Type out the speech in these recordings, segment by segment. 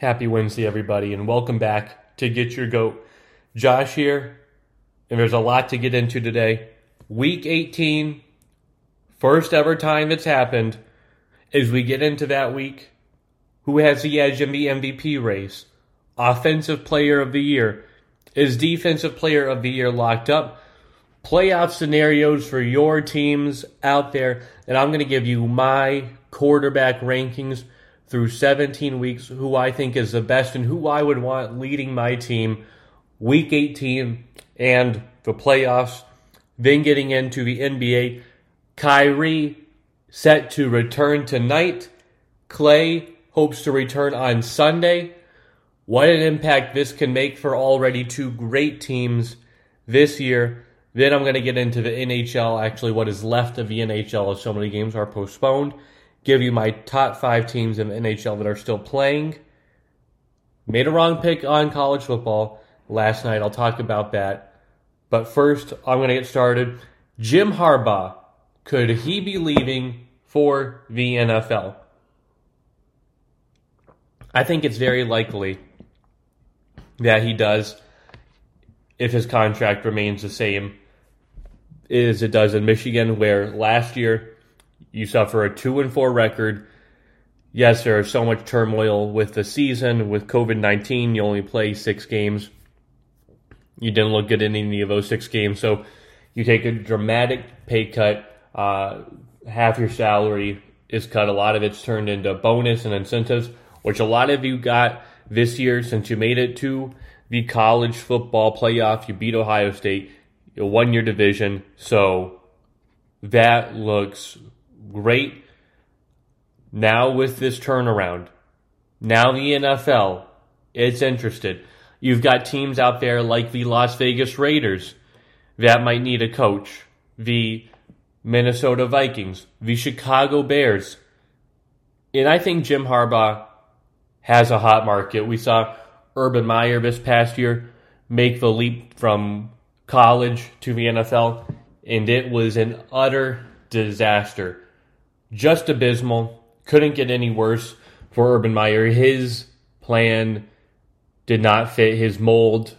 Happy Wednesday, everybody, and welcome back to Get Your Goat. Josh here, and there's a lot to get into today. Week 18, first ever time it's happened. As we get into that week, who has the edge in the MVP race? Offensive Player of the Year. Is Defensive Player of the Year locked up? Playoff scenarios for your teams out there, and I'm going to give you my quarterback rankings through 17 weeks, who I think is the best and who I would want leading my team week 18 and the playoffs. Then getting into the NBA, Kyrie set to return tonight. Klay hopes to return on Sunday. What an impact this can make for already two great teams this year. Then I'm going to get into the NHL, actually what is left of the NHL as so many games are postponed. Give you my top five teams in the NHL that are still playing. Made a wrong pick on college football last night. I'll talk about that. But first, I'm going to get started. Jim Harbaugh, could he be leaving for the NFL? I think it's very likely that he does if his contract remains the same as it does in Michigan, where last year you suffer a 2-4 record. Yes, there is so much turmoil with the season. With COVID-19, you only play 6 games. You didn't look good in any of those 6 games. So you take a dramatic pay cut. Half your salary is cut. A lot of it's turned into bonus and incentives, which a lot of you got this year since you made it to the college football playoff. You beat Ohio State. You won your division. So that looks great. Now with this turnaround, now the NFL, it's interested. You've got teams out there like the Las Vegas Raiders that might need a coach, the Minnesota Vikings, the Chicago Bears. And I think Jim Harbaugh has a hot market. We saw Urban Meyer this past year make the leap from college to the NFL, and it was an utter disaster. Just abysmal. Couldn't get any worse for Urban Meyer. His plan did not fit. His mold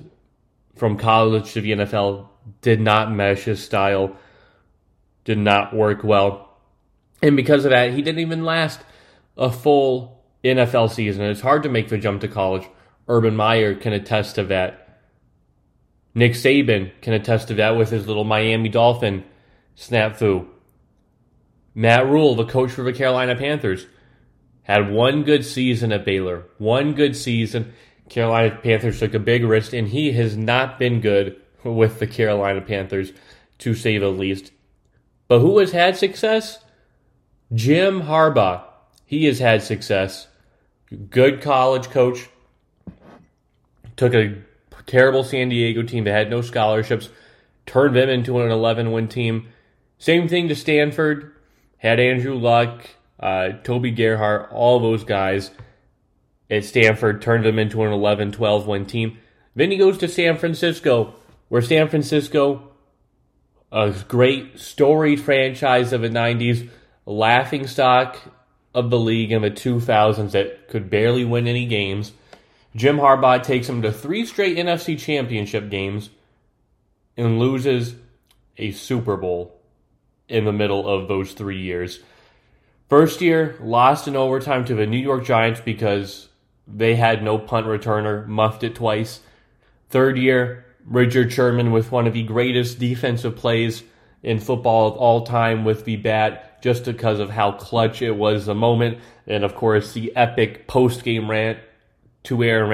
from college to the NFL did not mesh. His style did not work well. And because of that, he didn't even last a full NFL season. It's hard to make the jump to college. Urban Meyer can attest to that. Nick Saban can attest to that with his little Miami Dolphin snafu. Matt Rule, the coach for the Carolina Panthers, had one good season at Baylor. One good season. Carolina Panthers took a big risk, and he has not been good with the Carolina Panthers, to say the least. But who has had success? Jim Harbaugh. He has had success. Good college coach. Took a terrible San Diego team that had no scholarships. Turned them into an 11-win team. Same thing to Stanford. Had Andrew Luck, Toby Gerhart, all those guys at Stanford, turned them into an 11-12 win team. Then he goes to San Francisco, where San Francisco, a great storied franchise of the 90s, laughing stock of the league in the 2000s that could barely win any games. Jim Harbaugh takes him to 3 straight NFC championship games and loses a Super Bowl in the middle of those 3 years. First year, lost in overtime to the New York Giants because they had no punt returner, muffed it twice. Third year, Richard Sherman with one of the greatest defensive plays in football of all time with the bat, just because of how clutch it was the moment. And of course, the epic post-game rant to Aaron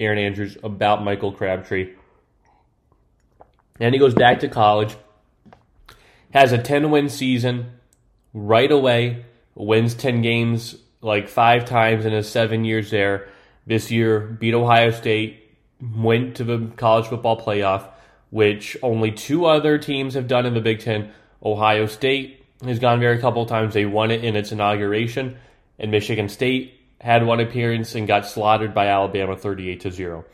Andrews about Michael Crabtree. And he goes back to college. Has a 10-win season right away. Wins 10 games like 5 times in his 7 years there. This year, beat Ohio State. Went to the college football playoff, which only 2 other teams have done in the Big Ten. Ohio State has gone there a couple times. They won it in its inauguration. And Michigan State had one appearance and got slaughtered by Alabama 38-0.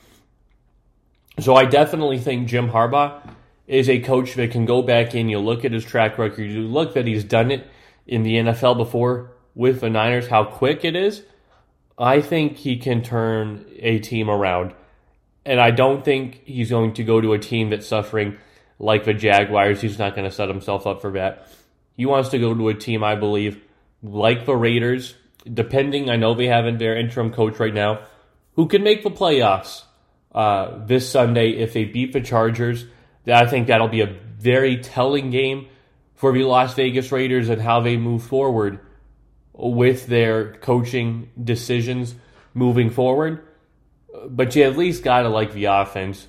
So I definitely think Jim Harbaugh is a coach that can go back in. You look at his track record. You look that he's done it in the NFL before with the Niners, how quick it is. I think he can turn a team around. And I don't think he's going to go to a team that's suffering like the Jaguars. He's not going to set himself up for that. He wants to go to a team, I believe, like the Raiders, depending, I know they have their interim coach right now, who can make the playoffs this Sunday if they beat the Chargers. I think that'll be a very telling game for the Las Vegas Raiders and how they move forward with their coaching decisions moving forward. But you at least got to like the offense.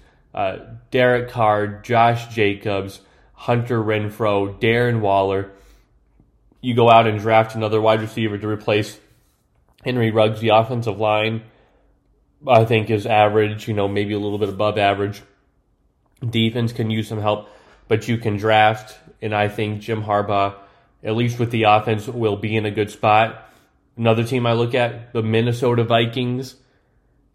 Derek Carr, Josh Jacobs, Hunter Renfro, Darren Waller. You go out and draft another wide receiver to replace Henry Ruggs. The offensive line, I think, is average, maybe a little bit above average. Defense can use some help, but you can draft, and I think Jim Harbaugh, at least with the offense, will be in a good spot. Another team I look at, the Minnesota Vikings.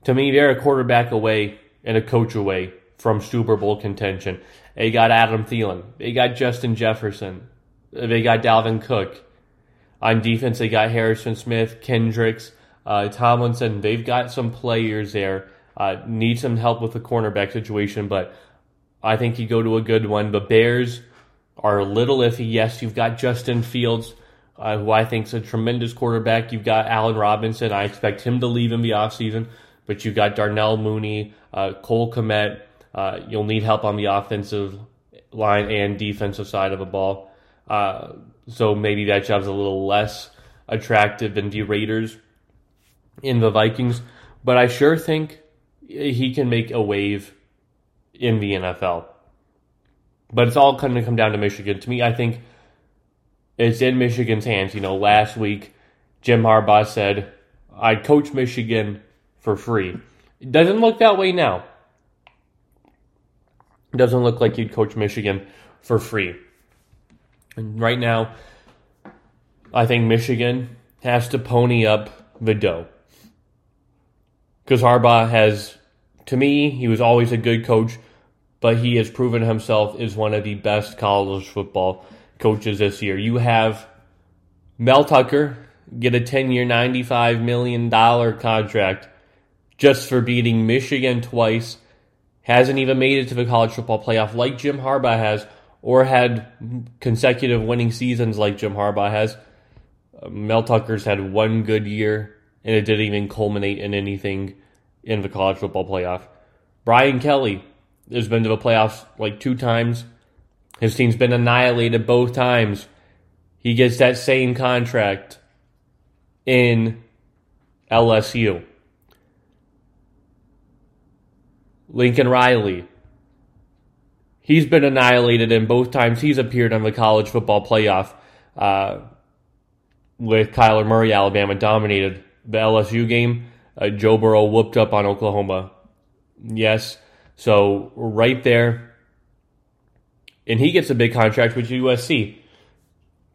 To me, they're a quarterback away and a coach away from Super Bowl contention. They got Adam Thielen. They got Justin Jefferson. They got Dalvin Cook. On defense, they got Harrison Smith, Kendricks, Tomlinson. They've got some players there. Need some help with the cornerback situation, but I think you go to a good one. The Bears are a little iffy. Yes, you've got Justin Fields, who I think is a tremendous quarterback. You've got Allen Robinson. I expect him to leave in the offseason. But you've got Darnell Mooney, Cole Kmet. You'll need help on the offensive line and defensive side of the ball. So maybe that job's a little less attractive than the Raiders in the Vikings. But I sure think he can make a wave in the NFL. But it's all going to come down to Michigan. To me, I think it's in Michigan's hands. Last week, Jim Harbaugh said, I'd coach Michigan for free. It doesn't look that way now. It doesn't look like you'd coach Michigan for free. And right now, I think Michigan has to pony up the dough. Because Harbaugh has, to me, he was always a good coach, but he has proven himself as one of the best college football coaches this year. You have Mel Tucker get a 10-year, $95 million contract just for beating Michigan twice, hasn't even made it to the college football playoff like Jim Harbaugh has, or had consecutive winning seasons like Jim Harbaugh has. Mel Tucker's had one good year, and it didn't even culminate in anything in the college football playoff. Brian Kelly has been to the playoffs like two times. His team's been annihilated both times. He gets that same contract in LSU. Lincoln Riley, he's been annihilated in both times he's appeared on the college football playoff with Kyler Murray. Alabama dominated the LSU game. Joe Burrow whooped up on Oklahoma. Yes, so right there. And he gets a big contract with USC.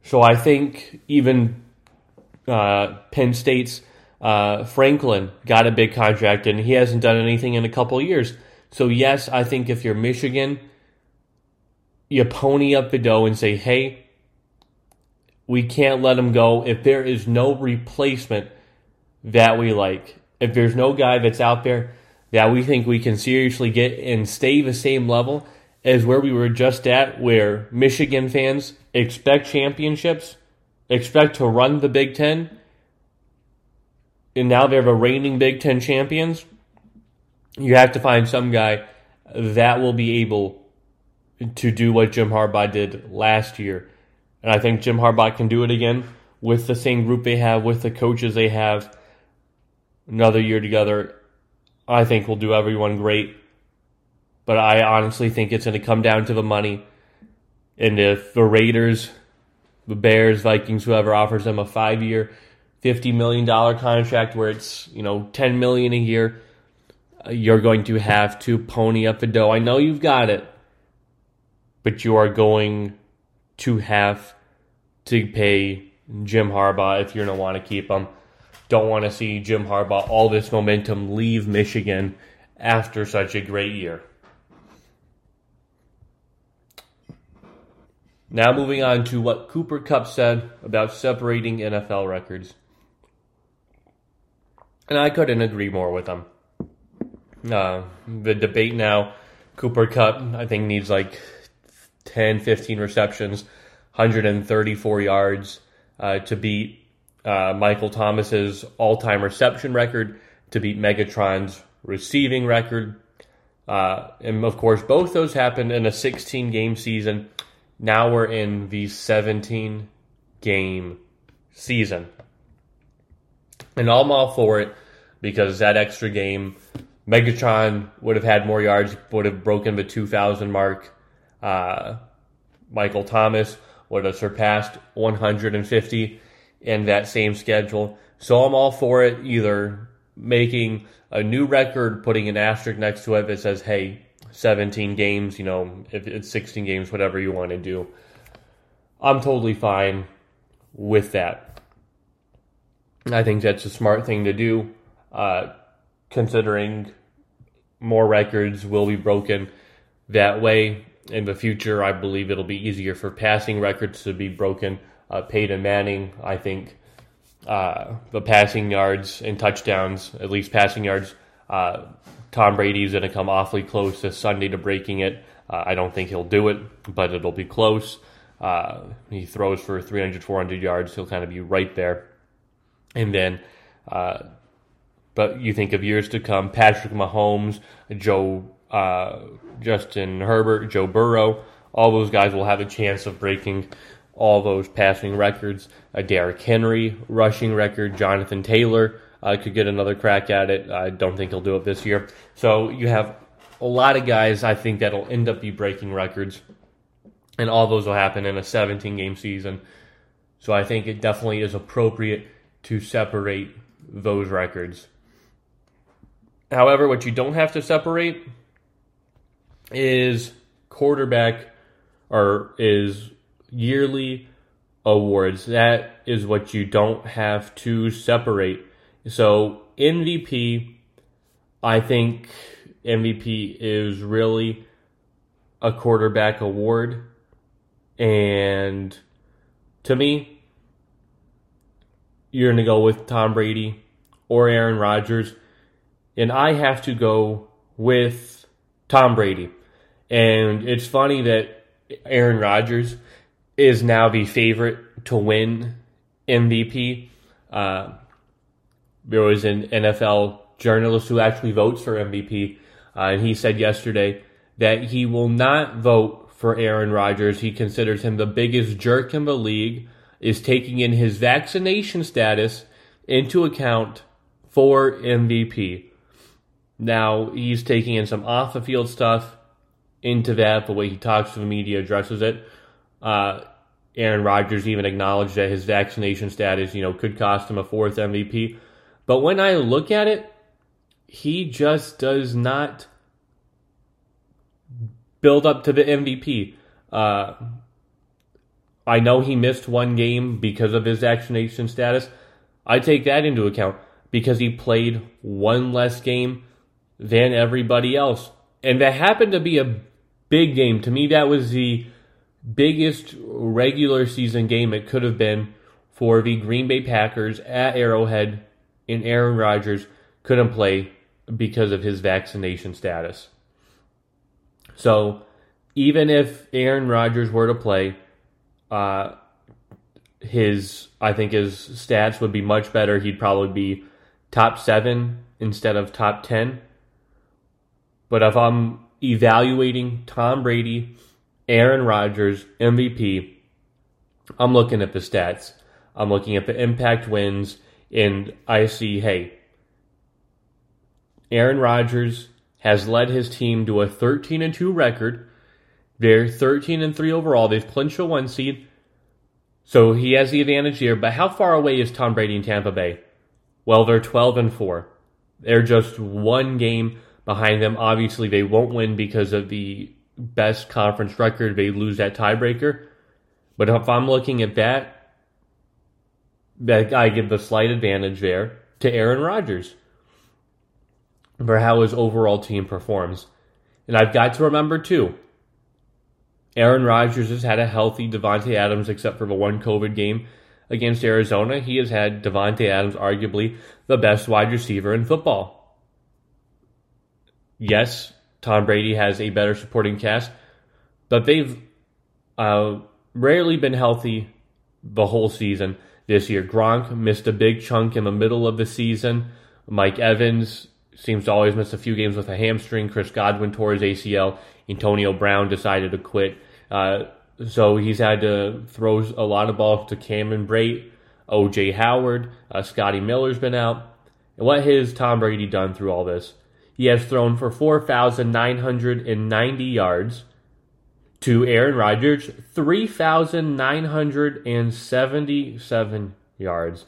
So I think even Penn State's Franklin got a big contract, and he hasn't done anything in a couple of years. So yes, I think if you're Michigan, you pony up the dough and say, hey, we can't let him go if there is no replacement that we like. If there's no guy that's out there that we think we can seriously get and stay the same level as where we were just at, where Michigan fans expect championships, expect to run the Big Ten, and now they're the reigning Big Ten champions. You have to find some guy that will be able to do what Jim Harbaugh did last year. And I think Jim Harbaugh can do it again with the same group they have, with the coaches they have. Another year together, I think, will do everyone great. But I honestly think it's going to come down to the money. And if the Raiders, the Bears, Vikings, whoever offers them a 5-year, $50 million contract where it's, $10 million a year, you're going to have to pony up the dough. I know you've got it, but you are going to have to pay Jim Harbaugh if you're going to want to keep him. Don't want to see Jim Harbaugh, all this momentum, leave Michigan after such a great year. Now moving on to what Cooper Kupp said about separating NFL records. And I couldn't agree more with him. The debate now, Cooper Kupp, I think, needs like 10, 15 receptions, 134 yards to beat Michael Thomas's all-time reception record, to beat Megatron's receiving record. And, of course, both those happened in a 16-game season. Now we're in the 17-game season. And I'm all for it because that extra game, Megatron would have had more yards, would have broken the 2,000 mark. Michael Thomas would have surpassed 150 in that same schedule. So I'm all for it, either making a new record, putting an asterisk next to it that says, hey, 17 games, you know, if it's 16 games, whatever you want to do. I'm totally fine with that. I think that's a smart thing to do, considering more records will be broken that way. In the future, I believe it'll be easier for passing records to be broken. Peyton Manning, I think, the passing yards and touchdowns, at least passing yards, Tom Brady's going to come awfully close this Sunday to breaking it. I don't think he'll do it, but it'll be close. He throws for 300, 400 yards. He'll kind of be right there. And then, but you think of years to come, Patrick Mahomes, Justin Herbert, Joe Burrow, all those guys will have a chance of breaking all those passing records. Derrick Henry, rushing record. Jonathan Taylor could get another crack at it. I don't think he'll do it this year. So you have a lot of guys, I think, that'll end up be breaking records. And all those will happen in a 17-game season. So I think it definitely is appropriate to separate those records. However, what you don't have to separate is quarterback or is yearly awards. That is what you don't have to separate. So MVP, I think MVP is really a quarterback award. And to me, you're going to go with Tom Brady or Aaron Rodgers. And I have to go with Tom Brady. And it's funny that Aaron Rodgers is now the favorite to win MVP. There was an NFL journalist who actually votes for MVP. And he said yesterday that he will not vote for Aaron Rodgers. He considers him the biggest jerk in the league, is taking in his vaccination status into account for MVP. Now, he's taking in some off-the-field stuff into that, the way he talks to the media, addresses it. Aaron Rodgers even acknowledged that his vaccination status, you know, could cost him a fourth MVP. But when I look at it, he just does not build up to the MVP. I know he missed one game because of his vaccination status. I take that into account because he played one less game than everybody else. And that happened to be a big game. To me, that was the biggest regular season game it could have been for the Green Bay Packers at Arrowhead, and Aaron Rodgers couldn't play because of his vaccination status. So even if Aaron Rodgers were to play, I think his stats would be much better. He'd probably be top 7 instead of top 10. But if I'm evaluating Tom Brady, Aaron Rodgers, MVP, I'm looking at the stats. I'm looking at the impact wins, and I see, hey, Aaron Rodgers has led his team to a 13-2 record. They're 13-3 overall. They've clinched a 1 seed. So he has the advantage here. But how far away is Tom Brady and Tampa Bay? Well, they're 12-4. They're just one game behind them. Obviously, they won't win because of the best conference record. They lose that tiebreaker. But if I'm looking at that I give the slight advantage there to Aaron Rodgers for how his overall team performs. And I've got to remember, too, Aaron Rodgers has had a healthy Devontae Adams except for the one COVID game. against Arizona, he has had Devontae Adams, arguably the best wide receiver in football. Yes, Tom Brady has a better supporting cast, but they've rarely been healthy the whole season this year. Gronk missed a big chunk in the middle of the season. Mike Evans seems to always miss a few games with a hamstring. Chris Godwin tore his ACL. Antonio Brown decided to quit. So he's had to throw a lot of balls to Cameron Brate, O.J. Howard. Scotty Miller's been out. And what has Tom Brady done through all this? He has thrown for 4,990 yards to Aaron Rodgers, 3,977 yards.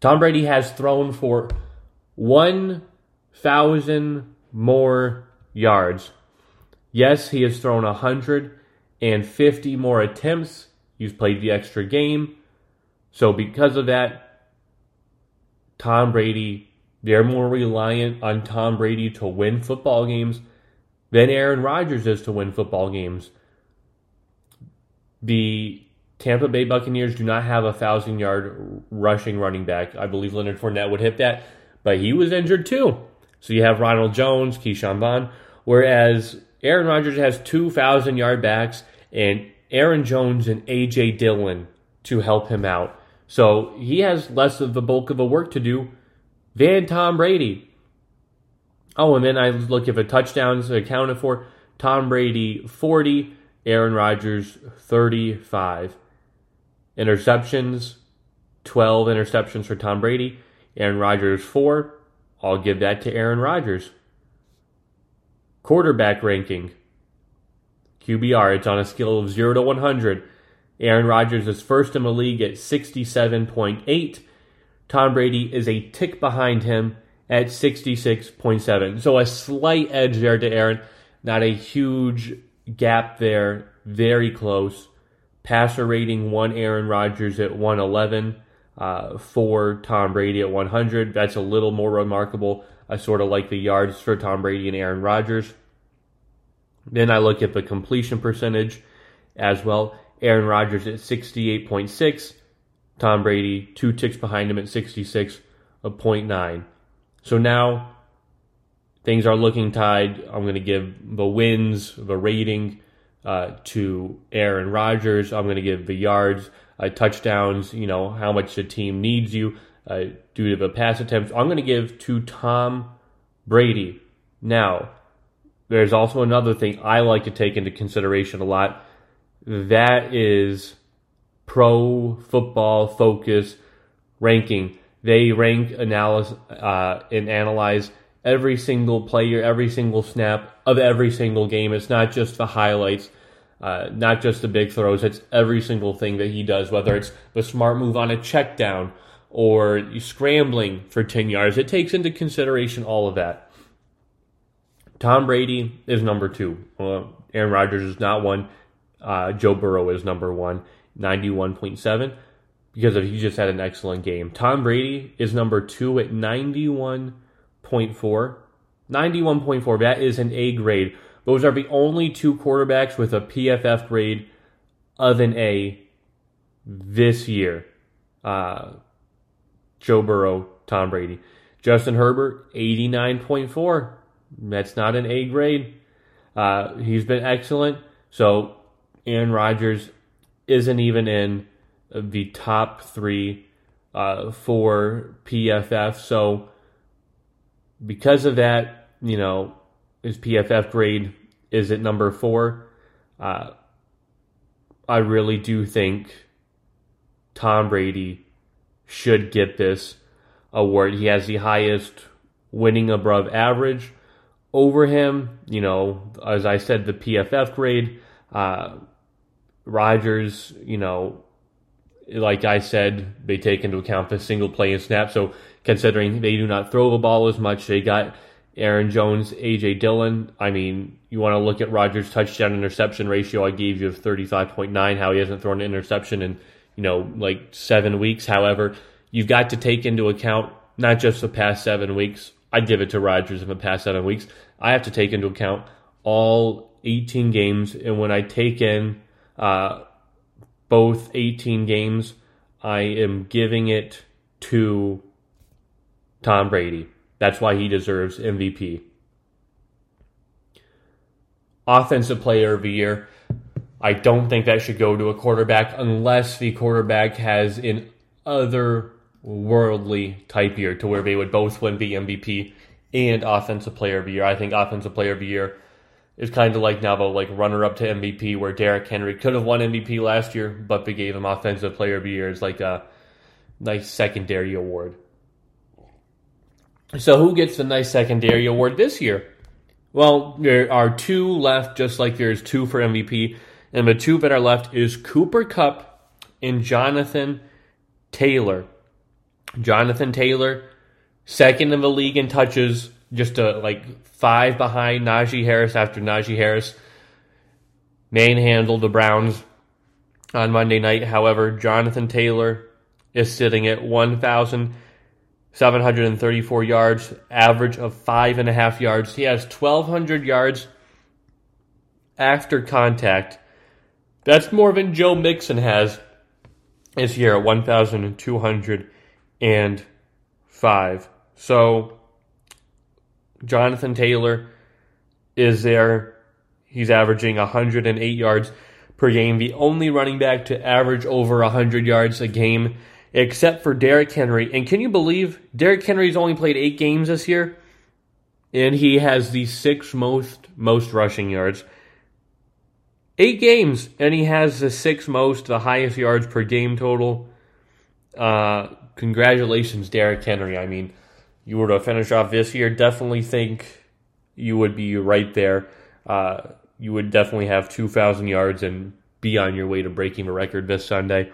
Tom Brady has thrown for 1,000 more yards. Yes, he has thrown 150 more attempts. He's played the extra game. So because of that, Tom Brady, they're more reliant on Tom Brady to win football games than Aaron Rodgers is to win football games. The Tampa Bay Buccaneers do not have a 1,000-yard rushing running back. I believe Leonard Fournette would hit that, but he was injured too. So you have Ronald Jones, Keyshawn Vaughn, whereas Aaron Rodgers has 2,000-yard backs and Aaron Jones and A.J. Dillon to help him out. So he has less of the bulk of the work to do than Tom Brady. Oh, and then I look at the touchdowns accounted for. Tom Brady, 40. Aaron Rodgers, 35. Interceptions, 12 interceptions for Tom Brady. Aaron Rodgers, 4. I'll give that to Aaron Rodgers. Quarterback ranking, QBR, it's on a scale of 0 to 100. Aaron Rodgers is first in the league at 67.8. Tom Brady is a tick behind him at 66.7. So a slight edge there to Aaron. Not a huge gap there, very close. Passer rating, 1 Aaron Rodgers at 111, 4 Tom Brady at 100. That's a little more remarkable. I sort of like the yards for Tom Brady and Aaron Rodgers. Then I look at the completion percentage as well. Aaron Rodgers at 68.6. Tom Brady, 2 ticks behind him at 66.9. So now things are looking tied. I'm going to give the wins, the rating to Aaron Rodgers. I'm going to give the yards, touchdowns, you know, how much the team needs you due to the pass attempts. I'm going to give to Tom Brady. Now, there's also another thing I like to take into consideration a lot. That is Pro Football Focus ranking. They rank, and analyze every single player, every single snap of every single game. It's not just the highlights, not just the big throws. It's every single thing that he does, whether it's the smart move on a check down or scrambling for 10 yards. It takes into consideration all of that. Tom Brady is number 2. Aaron Rodgers is not 1. Joe Burrow is number 1, 91.7, because he just had an excellent game. Tom Brady is number 2 at 91.4. That is an A grade. Those are the only 2 quarterbacks with a PFF grade of an A this year. Joe Burrow, Tom Brady. Justin Herbert, 89.4. That's not an A grade. He's been excellent. So Aaron Rodgers isn't even in the top 3 for PFF. So because of that, you know, his PFF grade is at number 4. I really do think Tom Brady should get this award. He has the highest winning above average over him. You know, as I said, the PFF grade. Rodgers, you know, like I said, they take into account the single play and snap. So considering they do not throw the ball as much, they got Aaron Jones, A.J. Dillon. I mean, you want to look at Rodgers' touchdown-interception ratio I gave you of 35.9, how he hasn't thrown an interception in, you know, like 7 weeks. However, you've got to take into account not just the past 7 weeks. I give it to Rodgers in the past 7 weeks. I have to take into account all 18 games, and when I take in both 18 games, I am giving it to Tom Brady. That's why he deserves MVP. Offensive player of the year. I don't think that should go to a quarterback unless the quarterback has an otherworldly type year to where they would both win the MVP and offensive player of the year. I think offensive player of the year is kind of like now the runner-up to MVP, where Derrick Henry could have won MVP last year, but they gave him offensive player of the year. It's like a nice secondary award. So who gets the nice secondary award this year? Well, there are two left, just like there's two for MVP. And the two that are left is Cooper Kupp and Jonathan Taylor. Jonathan Taylor, second in the league in touches, just a, five behind Najee Harris after Najee Harris manhandled the Browns on Monday night. However, Jonathan Taylor is sitting at 1,734 yards, average of 5.5 yards. He has 1,200 yards after contact. That's more than Joe Mixon has this year at 1,205. So Jonathan Taylor is there. He's averaging 108 yards per game. The only running back to average over 100 yards a game, except for Derrick Henry. And can you believe Derrick Henry's only played 8 games this year? And he has the 6th most rushing yards. 8 games, and he has the 6th most, the highest yards per game total. Congratulations, Derrick Henry. I mean, you were to finish off this year, definitely think you would be right there. You would definitely have 2,000 yards and be on your way to breaking the record this Sunday.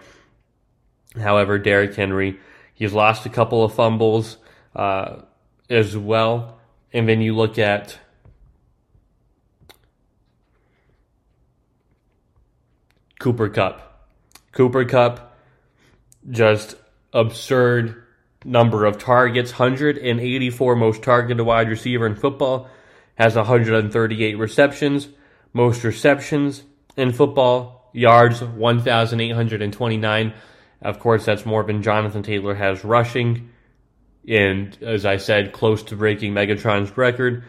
However, Derrick Henry, he's lost a couple of fumbles as well. And then you look at Cooper Kupp. Cooper Kupp, just absurd number of targets. 184 most targeted wide receiver in football. Has 138 receptions. Most receptions in football. Yards, 1,829. Of course, that's more than Jonathan Taylor has rushing. And as I said, close to breaking Megatron's record.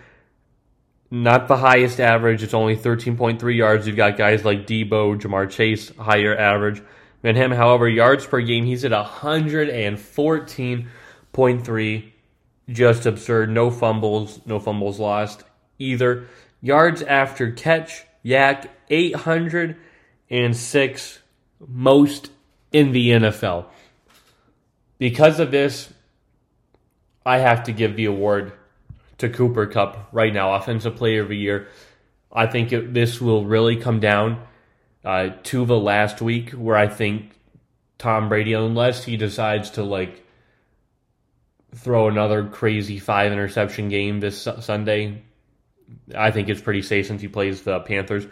Not the highest average. It's only 13.3 yards. You've got guys like Debo, Jamar Chase, higher average than him. However, yards per game, he's at 114.3. Just absurd. No fumbles lost either. Yards after catch, Yak, 806. Most in the NFL. Because of this, I have to give the award to Cooper Kupp right now, Offensive Player of the Year. I think this will really come down to the last week, where I think Tom Brady, unless he decides to throw another crazy 5 interception game this Sunday, I think it's pretty safe since he plays the Panthers.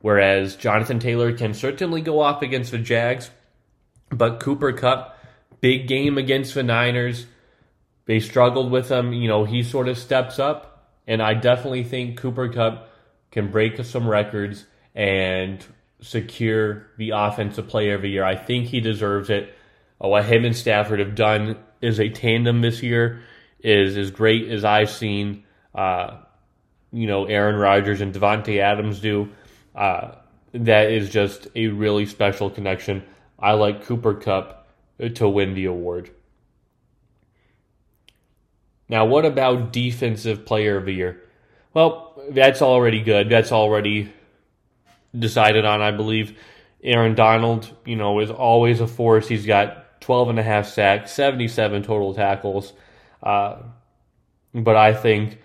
Whereas Jonathan Taylor can certainly go off against the Jags. But Cooper Kupp, big game against the Niners. They struggled with him. He sort of steps up. And I definitely think Cooper Kupp can break some records and secure the Offensive Player of the Year. I think he deserves it. What him and Stafford have done as a tandem this year is as great as I've seen, Aaron Rodgers and Devontae Adams do. That is just a really special connection. I like Cooper Kupp to win the award. Now, what about Defensive Player of the Year? Well, that's already good. That's already decided on, I believe. Aaron Donald, is always a force. He's got 12.5 sacks, 77 total tackles. But I think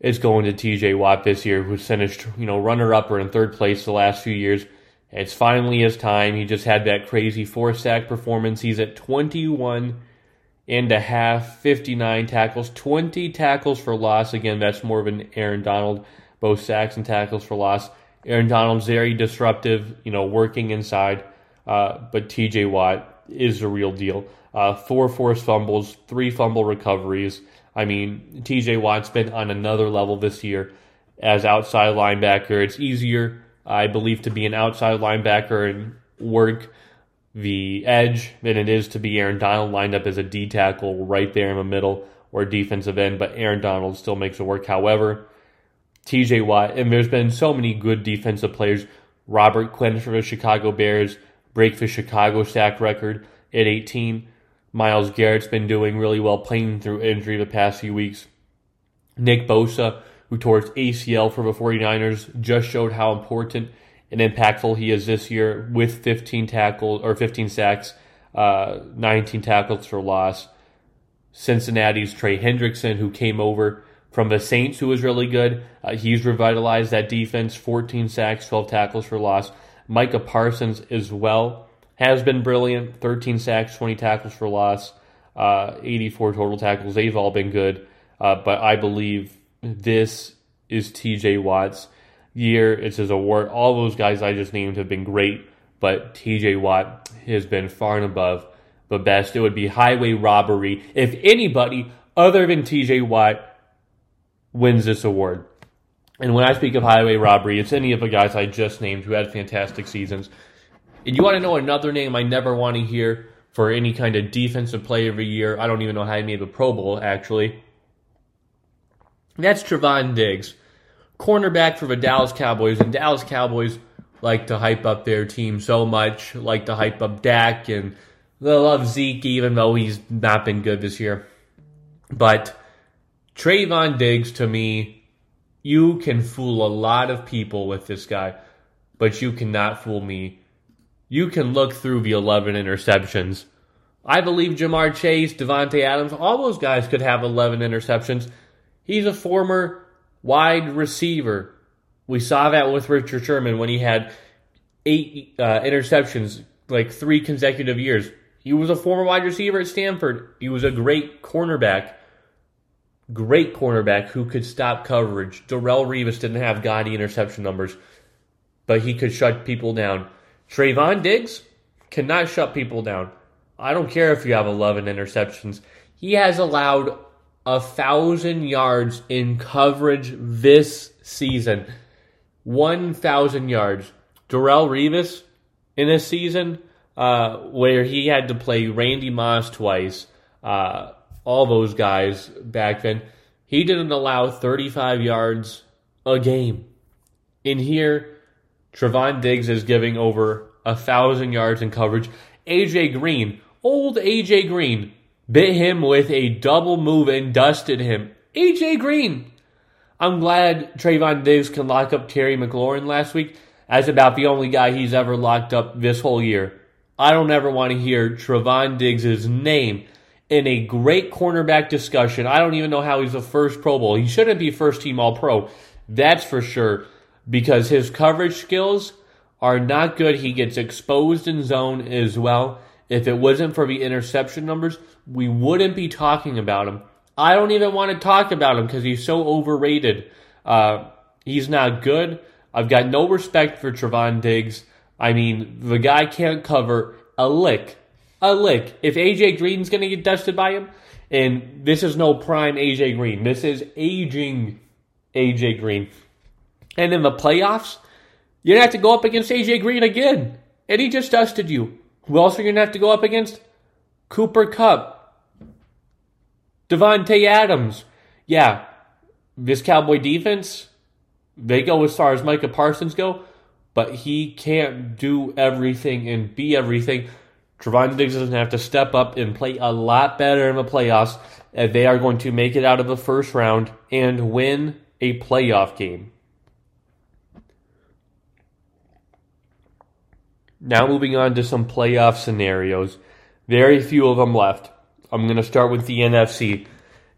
it's going to TJ Watt this year, who's finished, runner-up or in third place the last few years. It's finally his time. He just had that crazy 4-sack performance. He's at 21.5, 59 tackles, 20 tackles for loss. Again, that's more than Aaron Donald, both sacks and tackles for loss. Aaron Donald's very disruptive, working inside. But T.J. Watt is the real deal. 4 forced fumbles, 3 fumble recoveries. I mean, T.J. Watt's been on another level this year as outside linebacker. It's easier, I believe, to be an outside linebacker and work the edge than it is to be Aaron Donald lined up as a D tackle right there in the middle or defensive end, but Aaron Donald still makes it work. However, TJ Watt, and there's been so many good defensive players, Robert Quinn for the Chicago Bears, break the Chicago sack record at 18. Myles Garrett's been doing really well, playing through injury the past few weeks. Nick Bosa, who tore his ACL for the 49ers, just showed how important and impactful he is this year with 15 sacks, 19 tackles for loss. Cincinnati's Trey Hendrickson, who came over from the Saints, who was really good. He's revitalized that defense, 14 sacks, 12 tackles for loss. Micah Parsons as well has been brilliant, 13 sacks, 20 tackles for loss, 84 total tackles. They've all been good, but I believe this is TJ Watt's year. It's his award. All those guys I just named have been great, but TJ Watt has been far and above the best. It would be highway robbery if anybody other than TJ Watt wins this award. And when I speak of highway robbery, it's any of the guys I just named who had fantastic seasons. And you want to know another name I never want to hear for any kind of defensive player of the year? I don't even know how he made the Pro Bowl, actually. That's Trevon Diggs, cornerback for the Dallas Cowboys. And Dallas Cowboys like to hype up their team so much, like to hype up Dak, and they love Zeke, even though he's not been good this year. But Trevon Diggs, to me, you can fool a lot of people with this guy, but you cannot fool me. You can look through the 11 interceptions. I believe Jamar Chase, Devontae Adams, all those guys could have 11 interceptions. He's a former wide receiver. We saw that with Richard Sherman when he had 8 interceptions, like 3 consecutive years. He was a former wide receiver at Stanford. He was a great cornerback who could stop coverage. Darrelle Revis didn't have gaudy interception numbers, but he could shut people down. Trevon Diggs cannot shut people down. I don't care if you have 11 interceptions. He has allowed 1,000 yards in coverage this season. 1,000 yards. Darrelle Revis in a season where he had to play Randy Moss twice, all those guys back then, he didn't allow 35 yards a game. In here, Trevon Diggs is giving over 1,000 yards in coverage. A.J. Green, old A.J. Green, bit him with a double move and dusted him. A.J. Green. I'm glad Trevon Diggs can lock up Terry McLaurin last week. That's about the only guy he's ever locked up this whole year. I don't ever want to hear Trevon Diggs' name in a great cornerback discussion. I don't even know how he's the first Pro Bowl. He shouldn't be first team All-Pro, that's for sure, because his coverage skills are not good. He gets exposed in zone as well. If it wasn't for the interception numbers, we wouldn't be talking about him. I don't even want to talk about him because he's so overrated. He's not good. I've got no respect for Trevon Diggs. I mean, the guy can't cover a lick. A lick. If A.J. Green's going to get dusted by him, and this is no prime A.J. Green. This is aging A.J. Green. And in the playoffs, you're going to have to go up against A.J. Green again. And he just dusted you. Who else are you going to have to go up against? Cooper Kupp. Devontae Adams. Yeah, this Cowboy defense, they go as far as Micah Parsons go, but he can't do everything and be everything. Trevon Diggs doesn't have to step up and play a lot better in the playoffs if they are going to make it out of the first round and win a playoff game. Now moving on to some playoff scenarios. Very few of them left. I'm going to start with the NFC.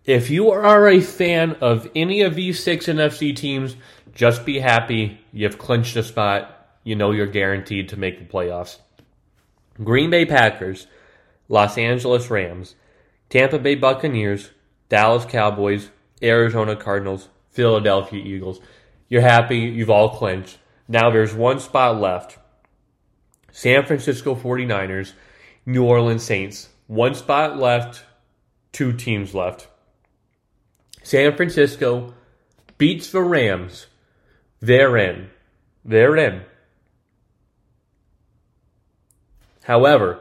If you are a fan of any of these 6 NFC teams, just be happy. You've clinched a spot. You know you're guaranteed to make the playoffs. Green Bay Packers, Los Angeles Rams, Tampa Bay Buccaneers, Dallas Cowboys, Arizona Cardinals, Philadelphia Eagles. You're happy. You've all clinched. Now there's one spot left. San Francisco 49ers, New Orleans Saints. One spot left. 2 teams left. San Francisco beats the Rams. They're in. However,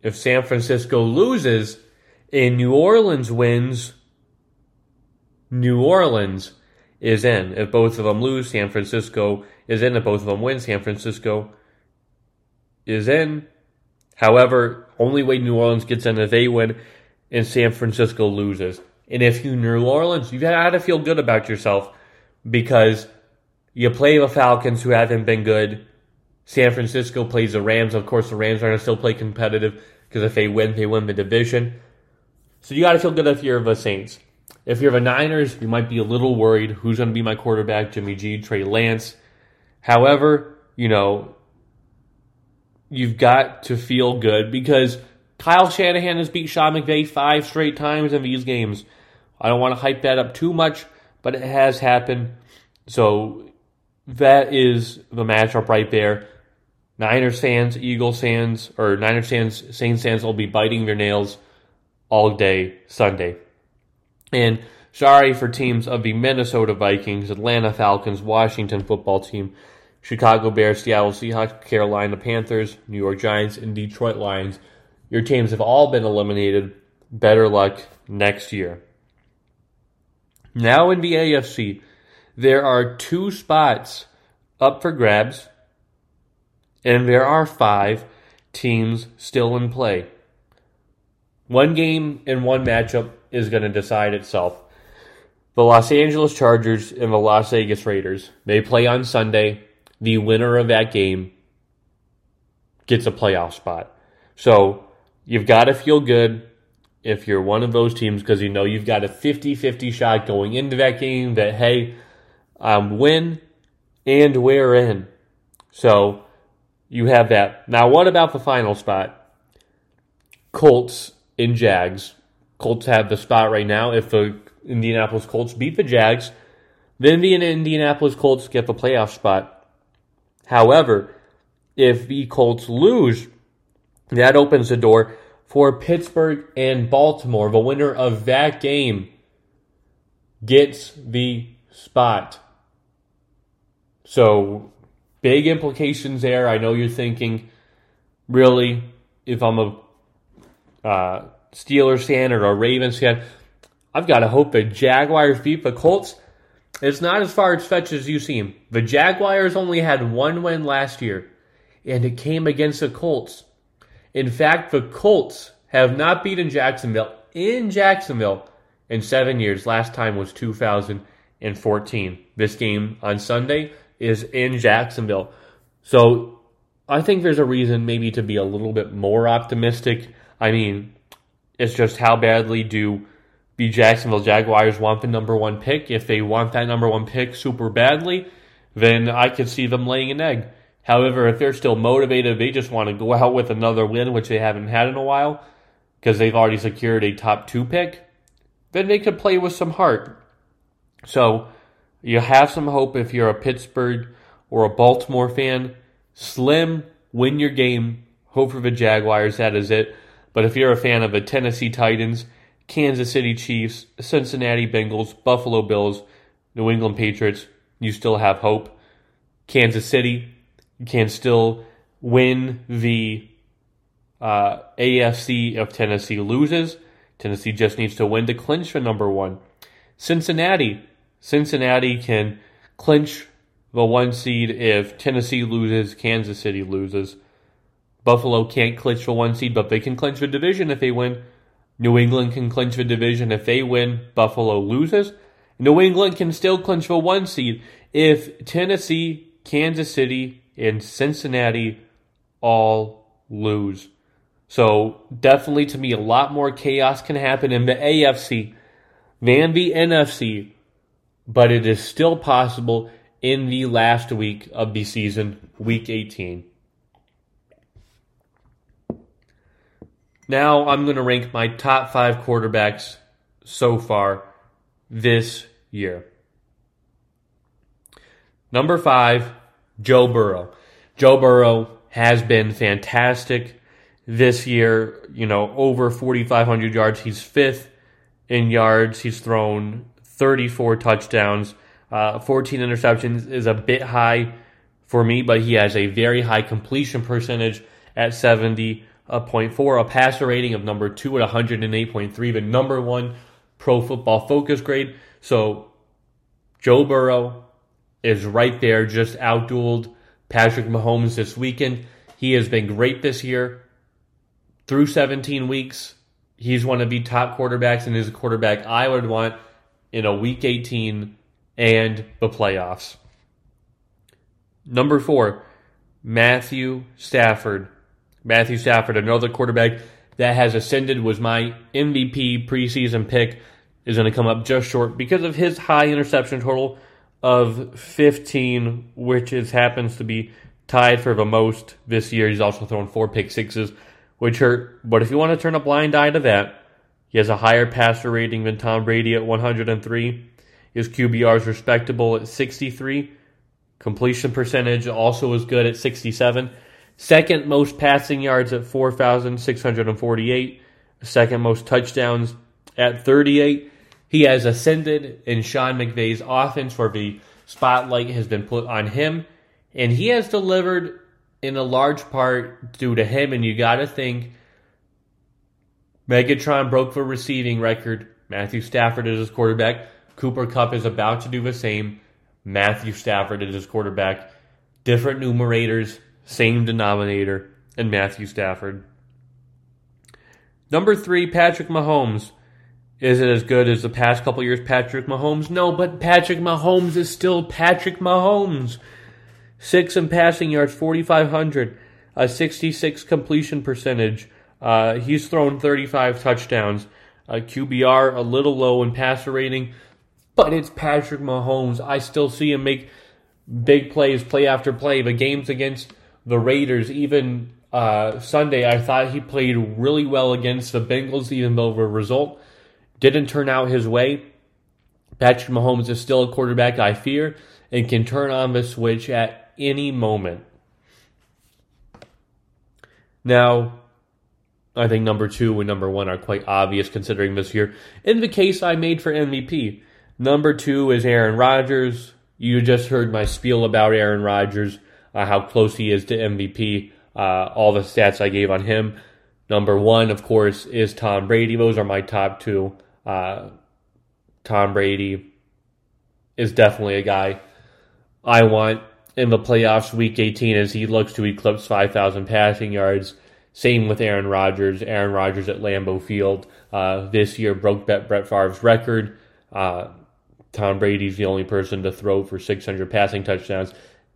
if San Francisco loses and New Orleans wins, New Orleans is in. If both of them lose, San Francisco is in. If both of them win, San Francisco is in. However, only way New Orleans gets in if they win and San Francisco loses. And if you're New Orleans, you've got to feel good about yourself because you play the Falcons, who haven't been good. San Francisco plays the Rams. Of course, the Rams are going to still play competitive because if they win, they win the division. So you got to feel good if you're the Saints. If you're the Niners, you might be a little worried. Who's going to be my quarterback? Jimmy G, Trey Lance. However, you've got to feel good because Kyle Shanahan has beat Sean McVay 5 straight times in these games. I don't want to hype that up too much, but it has happened. So that is the matchup right there. Niners fans, Eagles fans, or Niners fans, Saints fans will be biting their nails all day Sunday. And sorry for teams of the Minnesota Vikings, Atlanta Falcons, Washington football team, Chicago Bears, Seattle Seahawks, Carolina Panthers, New York Giants, and Detroit Lions. Your teams have all been eliminated. Better luck next year. Now in the AFC, there are 2 spots up for grabs, and there are 5 teams still in play. One game and one matchup is going to decide itself. The Los Angeles Chargers and the Las Vegas Raiders. They play on Sunday. The winner of that game gets a playoff spot. So you've got to feel good if you're one of those teams because you've got a 50-50 shot going into that game that, hey, win and we're in. So you have that. Now what about the final spot? Colts and Jags. Colts have the spot right now. If the Indianapolis Colts beat the Jags, then the Indianapolis Colts get the playoff spot. However, if the Colts lose, that opens the door for Pittsburgh and Baltimore. The winner of that game gets the spot. So, big implications there. I know you're thinking, really, if I'm a Steelers fan or a Ravens fan, I've got to hope the Jaguars beat the Colts. It's not as far-fetched as you seem. The Jaguars only had 1 win last year, and it came against the Colts. In fact, the Colts have not beaten Jacksonville in 7 years. Last time was 2014. This game on Sunday is in Jacksonville. So I think there's a reason maybe to be a little bit more optimistic. I mean, it's just how badly do the Jacksonville Jaguars want the number 1 pick? If they want that number 1 pick super badly, then I could see them laying an egg. However, if they're still motivated, they just want to go out with another win, which they haven't had in a while, because they've already secured a top 2 pick, then they could play with some heart. So you have some hope if you're a Pittsburgh or a Baltimore fan. Slim, win your game. Hope for the Jaguars, that is it. But if you're a fan of the Tennessee Titans, Kansas City Chiefs, Cincinnati Bengals, Buffalo Bills, New England Patriots, you still have hope. Kansas City can still win the AFC if Tennessee loses. Tennessee just needs to win to clinch the number 1. Cincinnati can clinch the 1 seed if Tennessee loses, Kansas City loses. Buffalo can't clinch the 1 seed, but they can clinch the division if they win. New England can clinch the division if they win. Buffalo loses. New England can still clinch the 1 seed if Tennessee, Kansas City, and Cincinnati all lose. So definitely to me a lot more chaos can happen in the AFC than the NFC, but it is still possible in the last week of the season, week 18. Now I'm going to rank my top 5 quarterbacks so far this year. Number 5, Joe Burrow. Joe Burrow has been fantastic this year. Over 4,500 yards. He's 5th in yards. He's thrown 34 touchdowns. 14 interceptions is a bit high for me, but he has a very high completion percentage at 70.4, a passer rating of number 2 at 108.3, the number 1 Pro Football Focus grade. So Joe Burrow is right there, just outdueled Patrick Mahomes this weekend. He has been great this year. Through 17 weeks, he's one of the top quarterbacks and is a quarterback I would want in a Week 18 and the playoffs. Number 4, Matthew Stafford. Matthew Stafford, another quarterback that has ascended, was my MVP preseason pick, is going to come up just short because of his high interception total of 15, which happens to be tied for the most this year. He's also thrown 4 pick sixes, which hurt. But if you want to turn a blind eye to that, he has a higher passer rating than Tom Brady at 103. His QBR is respectable at 63. Completion percentage also is good at 67. Second most passing yards at 4,648. Second most touchdowns at 38. He has ascended in Sean McVay's offense, where the spotlight has been put on him. And he has delivered in a large part due to him. And you got to think Megatron broke the receiving record. Matthew Stafford is his quarterback. Cooper Kupp is about to do the same. Matthew Stafford is his quarterback. Different numerators, same denominator, and Matthew Stafford. Number 3, Patrick Mahomes. Is it as good as the past couple years, Patrick Mahomes? No, but Patrick Mahomes is still Patrick Mahomes. 6 in passing yards, 4,500, a 66 completion percentage. He's thrown 35 touchdowns. QBR a little low in passer rating, but it's Patrick Mahomes. I still see him make big plays, play after play. The games against the Raiders, even Sunday, I thought he played really well against the Bengals, even though the result didn't turn out his way. Patrick Mahomes is still a quarterback I fear and can turn on the switch at any moment. Now, I think number 2 and number 1 are quite obvious considering this year. In the case I made for MVP, number 2 is Aaron Rodgers. You just heard my spiel about Aaron Rodgers, how close he is to MVP, all the stats I gave on him. Number 1, of course, is Tom Brady. Those are my top 2. Tom Brady is definitely a guy I want in the playoffs Week 18 as he looks to eclipse 5,000 passing yards. Same with Aaron Rodgers. Aaron Rodgers at Lambeau Field this year broke Brett Favre's record. Tom Brady's the only person to throw for 600 passing touchdowns.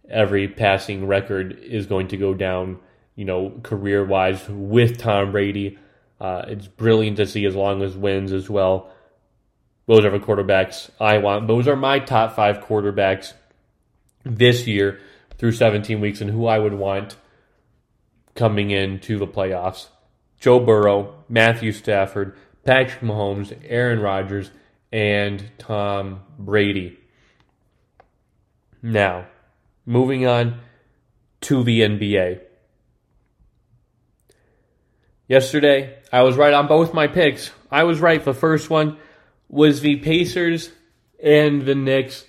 Every passing record is going to go down, you know, career-wise with Tom Brady. It's brilliant to see as long as wins as well. Those are the quarterbacks I want. Those are my top 5 quarterbacks this year through 17 weeks and who I would want coming into the playoffs. Joe Burrow, Matthew Stafford, Patrick Mahomes, Aaron Rodgers, and Tom Brady. Now, moving on to the NBA. Yesterday, I was right on both my picks. I was right. The first one was the Pacers and the Knicks.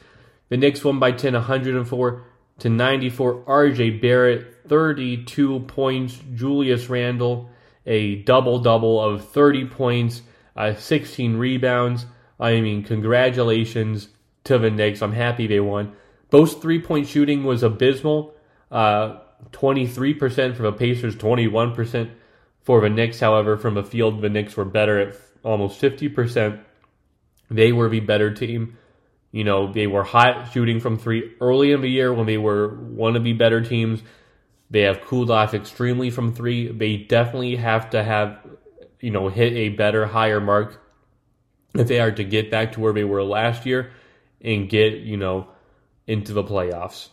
The Knicks won by 10, 104-94. RJ Barrett, 32 points. Julius Randle, a double-double of 30 points, 16 rebounds. I mean, congratulations to the Knicks. I'm happy they won. Both three-point shooting was abysmal, 23% for the Pacers, 21%. For the Knicks, however, from the field, the Knicks were better at almost 50%. They were the better team. You know, they were hot shooting from three early in the year when they were one of the better teams. They have cooled off extremely from three. They definitely have to have, you know, hit a better, higher mark if they are to get back to where they were last year and get, you know, into the playoffs.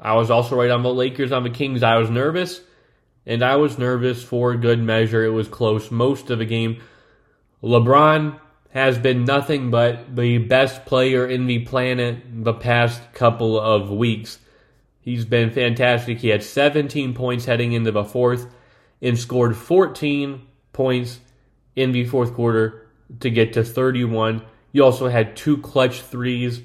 I was also right on the Lakers, on the Kings. I was nervous. And I was nervous for good measure. It was close most of the game. LeBron has been nothing but the best player in the planet the past couple of weeks. He's been fantastic. He had 17 points heading into the fourth and scored 14 points in the fourth quarter to get to 31. He also had 2 clutch threes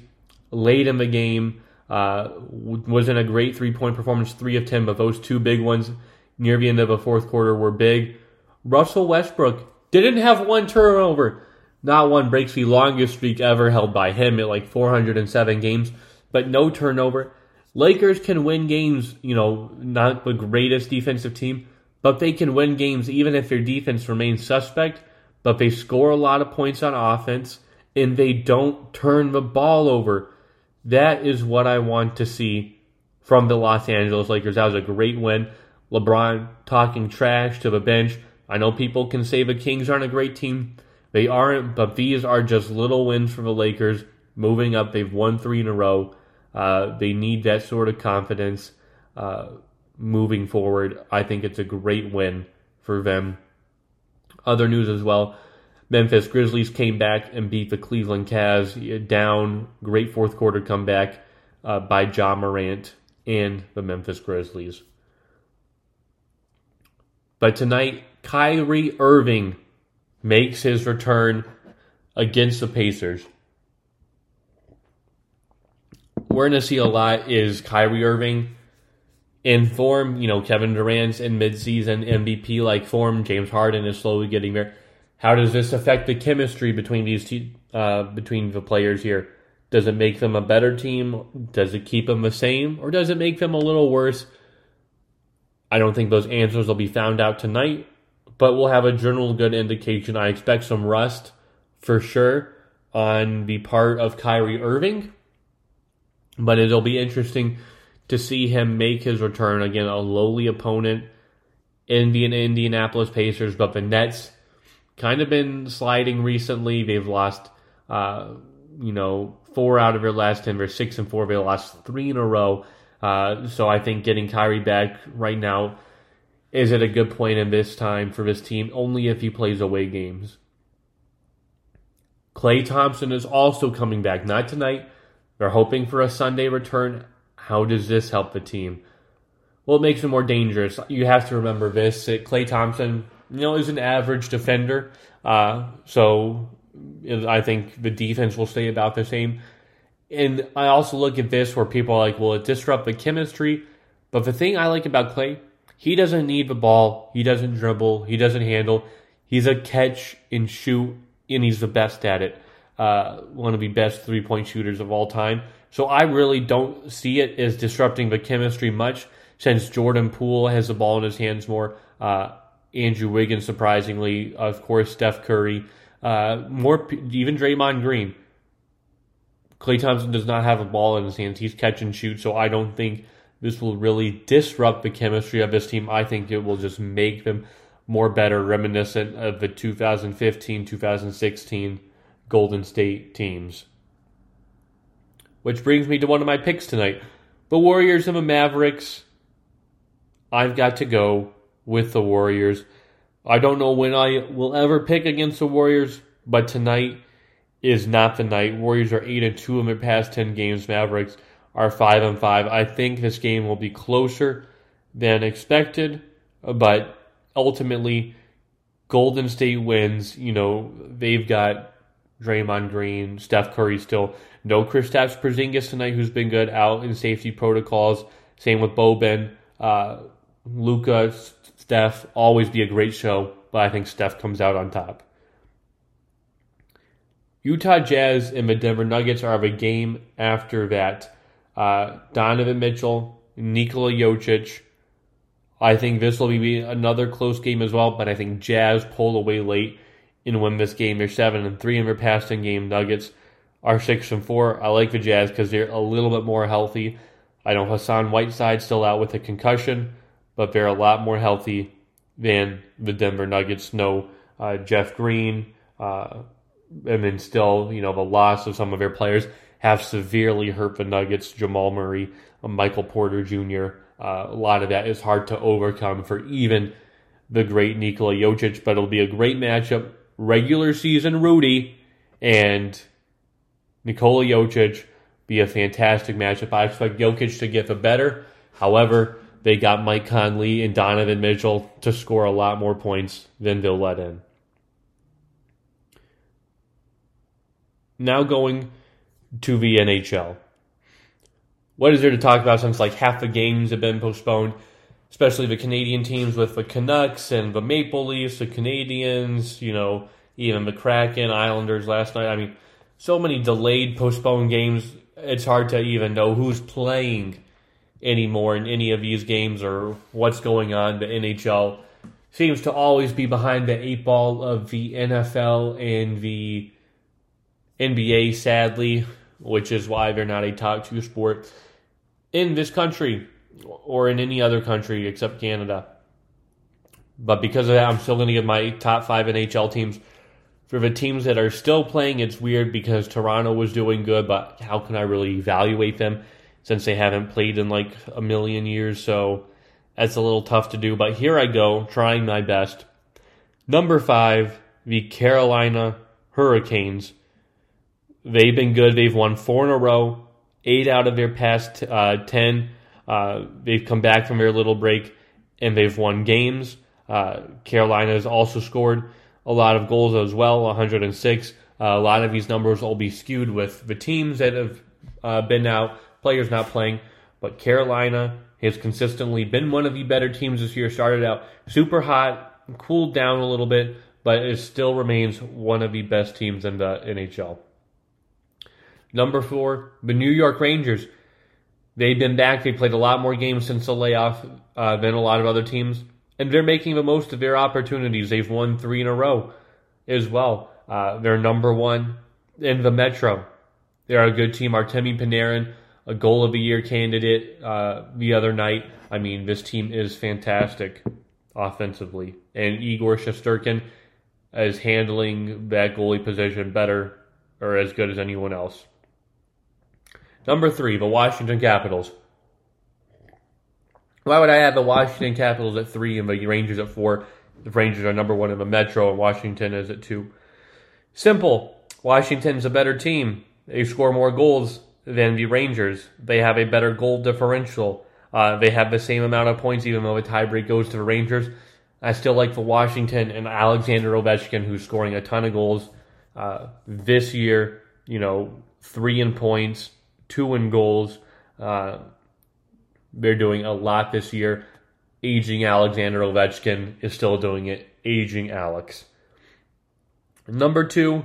late in the game Wasn't a great three-point performance, 3 of 10, but those two big ones near the end of the fourth quarter were big. Russell Westbrook didn't have one turnover. Not one. Breaks the longest streak ever held by him at like 407 games, but no turnover. Lakers can win games, you know, not the greatest defensive team, but they can win games even if their defense remains suspect, but they score a lot of points on offense, and they don't turn the ball over. That is what I want to see from the Los Angeles Lakers. That was a great win. LeBron talking trash to the bench. I know people can say the Kings aren't a great team. They aren't, but these are just little wins for the Lakers. Moving up, they've won 3 in a row. They need that sort of confidence moving forward. I think it's a great win for them. Other news as well, Memphis Grizzlies came back and beat the Cleveland Cavs down. Great fourth quarter comeback by Ja Morant and the Memphis Grizzlies. But tonight, Kyrie Irving makes his return against the Pacers. We're going to see a lot is Kyrie Irving in form. You know, Kevin Durant's in midseason MVP-like form. James Harden is slowly getting there. How does this affect the chemistry between these two, between the players here? Does it make them a better team? Does it keep them the same? Or does it make them a little worse? I don't think those answers will be found out tonight, but we'll have a general good indication. I expect some rust for sure on the part of Kyrie Irving, but it'll be interesting to see him make his return. Again, a lowly opponent in the Indianapolis Pacers, but the Nets kind of been sliding recently. They've lost, 4 out of their last 10. They're 6-4. They lost 3 in a row. So I think getting Kyrie back right now is at a good point in this time for this team, only if he plays away games. Klay Thompson is also coming back. Not tonight. They're hoping for a Sunday return. How does this help the team? Well, it makes them more dangerous. You have to remember this. Klay Thompson, is an average defender. So I think the defense will stay about the same. And I also look at this where people are like, well, it disrupts the chemistry. But the thing I like about Klay, he doesn't need the ball. He doesn't dribble. He doesn't handle. He's a catch and shoot, and he's the best at it. One of the best three-point shooters of all time. So I really don't see it as disrupting the chemistry much since Jordan Poole has the ball in his hands more. Andrew Wiggins, surprisingly, of course, Steph Curry, even Draymond Green. Klay Thompson does not have a ball in his hands. He's catch and shoot, so I don't think this will really disrupt the chemistry of this team. I think it will just make them more better, reminiscent of the 2015-2016 Golden State teams. Which brings me to one of my picks tonight. The Warriors and the Mavericks. I've got to go with the Warriors. I don't know when I will ever pick against the Warriors, but tonight is not the night. Warriors are 8-2 in their past 10 games. Mavericks are 5-5. I think this game will be closer than expected, but ultimately, Golden State wins. They've got Draymond Green, Steph Curry still. No Kristaps Porzingis tonight, who's been good, out in safety protocols. Same with Boban, Luka, Steph. Always be a great show, but I think Steph comes out on top. Utah Jazz and the Denver Nuggets are the game after that. Donovan Mitchell, Nikola Jokic. I think this will be another close game as well, but I think Jazz pull away late and win this game. They're 7-3 in their past 10 game. Nuggets are 6-4. I like the Jazz because they're a little bit more healthy. I know Hassan Whiteside's still out with a concussion, but they're a lot more healthy than the Denver Nuggets. No Jeff Green, and then still, the loss of some of their players have severely hurt the Nuggets. Jamal Murray, Michael Porter Jr. A lot of that is hard to overcome for even the great Nikola Jokic, but it'll be a great matchup. Regular season Rudy and Nikola Jokic be a fantastic matchup. I expect Jokic to get the better. However, they got Mike Conley and Donovan Mitchell to score a lot more points than they'll let in. Now going to the NHL. what is there to talk about since like half the games have been postponed, especially the Canadian teams with the Canucks and the Maple Leafs, the Canadians, you know, even the Kraken, Islanders last night. I mean, so many delayed, postponed games, it's hard to even know who's playing anymore in any of these games or what's going on. The NHL seems to always be behind the eight ball of the NFL and the NBA, sadly, which is why they're not a top two sport in this country or in any other country except Canada. But because of that, I'm still going to give my top five NHL teams. For the teams that are still playing, it's weird because Toronto was doing good, but how can I really evaluate them since they haven't played in like a million years? So that's a little tough to do. But here I go, trying my best. Number five, the Carolina Hurricanes. They've been good. They've won four in a row, eight out of their past 10. They've come back from their little break, and they've won games. Carolina has also scored a lot of goals as well, 106. A lot of these numbers will be skewed with the teams that have been out, players not playing. But Carolina has consistently been one of the better teams this year. Started out super hot, cooled down a little bit, but it still remains one of the best teams in the NHL. Number four, the New York Rangers. They've been back. They played a lot more games since the layoff than a lot of other teams. And they're making the most of their opportunities. They've won three in a row as well. They're number one in the Metro. They're a good team. Artemi Panarin, a goal of the year candidate the other night. I mean, this team is fantastic offensively. And Igor Shesterkin is handling that goalie position better or as good as anyone else. Number three, the Washington Capitals. Why would I have the Washington Capitals at 3 and the Rangers at 4? The Rangers are number 1 in the Metro and Washington is at 2. Simple. Washington's a better team. They score more goals than the Rangers. They have a better goal differential. They have the same amount of points, even though a tiebreak goes to the Rangers. I still like the Washington and Alexander Ovechkin, who's scoring a ton of goals this year. You know, 3 in points, 2 in goals. They're doing a lot this year. Aging Alexander Ovechkin is still doing it. Aging Alex. Number two,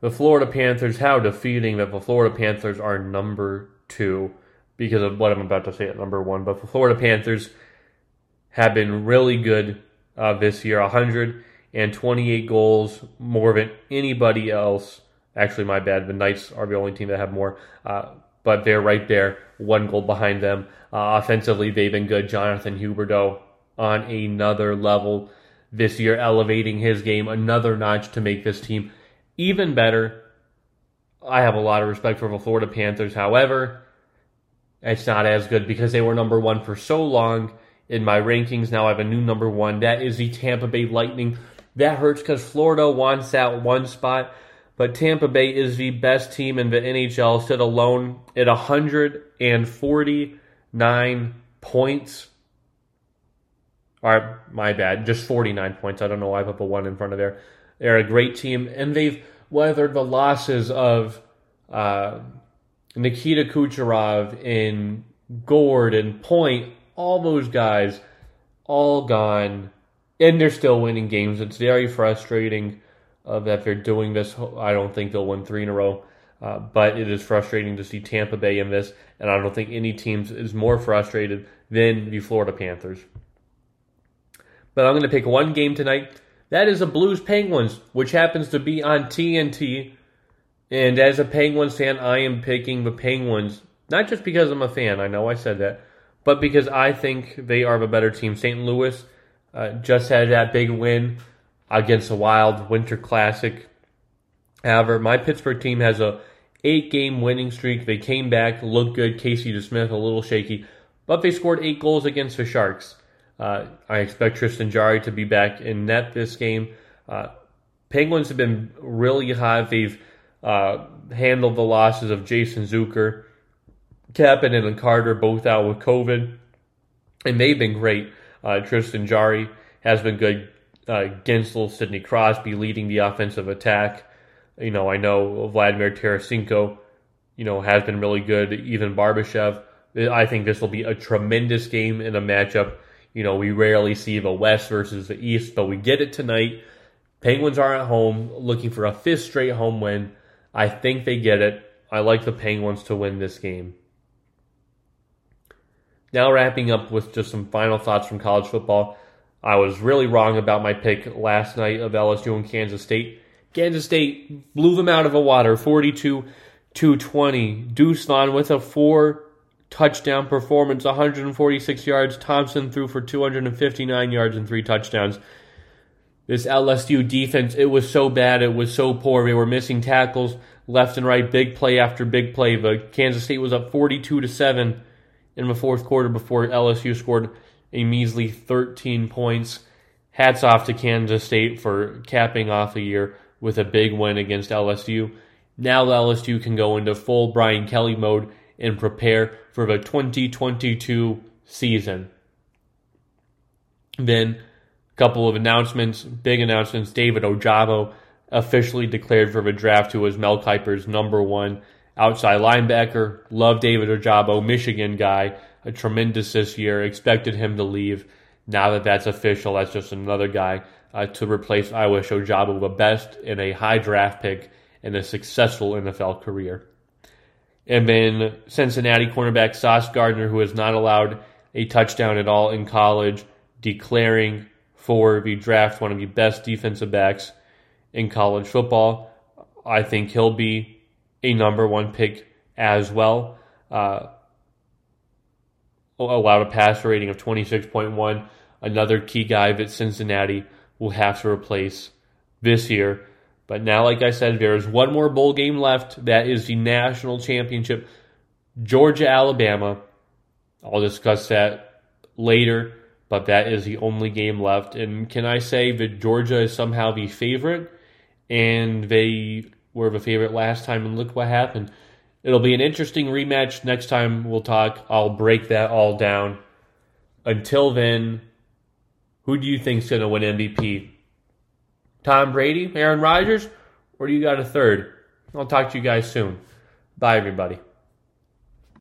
the Florida Panthers. How defeating that the Florida Panthers are number two because of what I'm about to say at number one. But the Florida Panthers have been really good this year. 128 goals, more than anybody else. Actually, my bad. The Knights are the only team that have more. But they're right there, one goal behind them. Offensively, they've been good. Jonathan Huberdeau on another level this year, elevating his game another notch to make this team even better. I have a lot of respect for the Florida Panthers. However, it's not as good because they were number one for so long in my rankings. Now I have a new number one. That is the Tampa Bay Lightning. That hurts because Florida wants that one spot. But Tampa Bay is the best team in the NHL, stood alone at 149 points. Or, my bad, just 49 points. I don't know why I put the one in front of there. They're a great team, and they've weathered the losses of Nikita Kucherov and Gord and Point. All those guys, all gone, and they're still winning games. It's very frustrating. That they're doing this. I don't think they'll win three in a row, but it is frustrating to see Tampa Bay in this, and I don't think any team is more frustrated than the Florida Panthers. But I'm going to pick one game tonight. That is the Blues Penguins, which happens to be on TNT, and as a Penguins fan, I am picking the Penguins, not just because I'm a fan, I know I said that, but because I think they are the better team. St. Louis just had that big win against the Wild Winter Classic. However, my Pittsburgh team has a 8-game winning streak. They came back, looked good. Casey DeSmith, a little shaky. But they scored 8 goals against the Sharks. I expect Tristan Jarry to be back in net this game. Penguins have been really hot. They've handled the losses of Jason Zucker. Kapanen and Carter both out with COVID. And they've been great. Tristan Jarry has been good. Gensel, Sidney Crosby leading the offensive attack. You know, I know Vladimir Tarasenko, you know, has been really good. Even Barbashev, I think this will be a tremendous game in a matchup. You know, we rarely see the West versus the East, but we get it tonight. Penguins are at home, looking for a fifth straight home win. I think they get it. I like the Penguins to win this game. Now wrapping up with just some final thoughts from college football. I was really wrong about my pick last night of LSU and Kansas State. Kansas State blew them out of the water, 42-20. Deuce Vaughn with a four-touchdown performance, 146 yards. Thompson threw for 259 yards and 3 touchdowns. This LSU defense, it was so bad, it was so poor. They were missing tackles left and right, big play after big play. But Kansas State was up 42-7 in the fourth quarter before LSU scored a measly 13 points. Hats off to Kansas State for capping off the year with a big win against LSU. Now LSU can go into full Brian Kelly mode and prepare for the 2022 season. Then a couple of announcements, big announcements. David Ojabo officially declared for the draft, who was Mel Kiper's #1 outside linebacker. Love David Ojabo, Michigan guy, a tremendous this year. Expected him to leave. Now that that's official, that's just another guy to replace Iowa Ojabo, the best in a high draft pick and a successful NFL career. And then Cincinnati cornerback Sauce Gardner, who has not allowed a touchdown at all in college, declaring for the draft, one of the best defensive backs in college football. I think he'll be a #1 pick as well. Allowed a passer rating of 26.1. Another key guy that Cincinnati will have to replace this year. But now, like I said, there is one more bowl game left. That is the national championship, Georgia-Alabama. I'll discuss that later. But that is the only game left. And can I say that Georgia is somehow the favorite? And they were the favorite last time, and look what happened. It'll be an interesting rematch. Next time we'll talk. I'll break that all down. Until then, who do you think's going to win MVP? Tom Brady? Aaron Rodgers? Or do you got a third? I'll talk to you guys soon. Bye, everybody.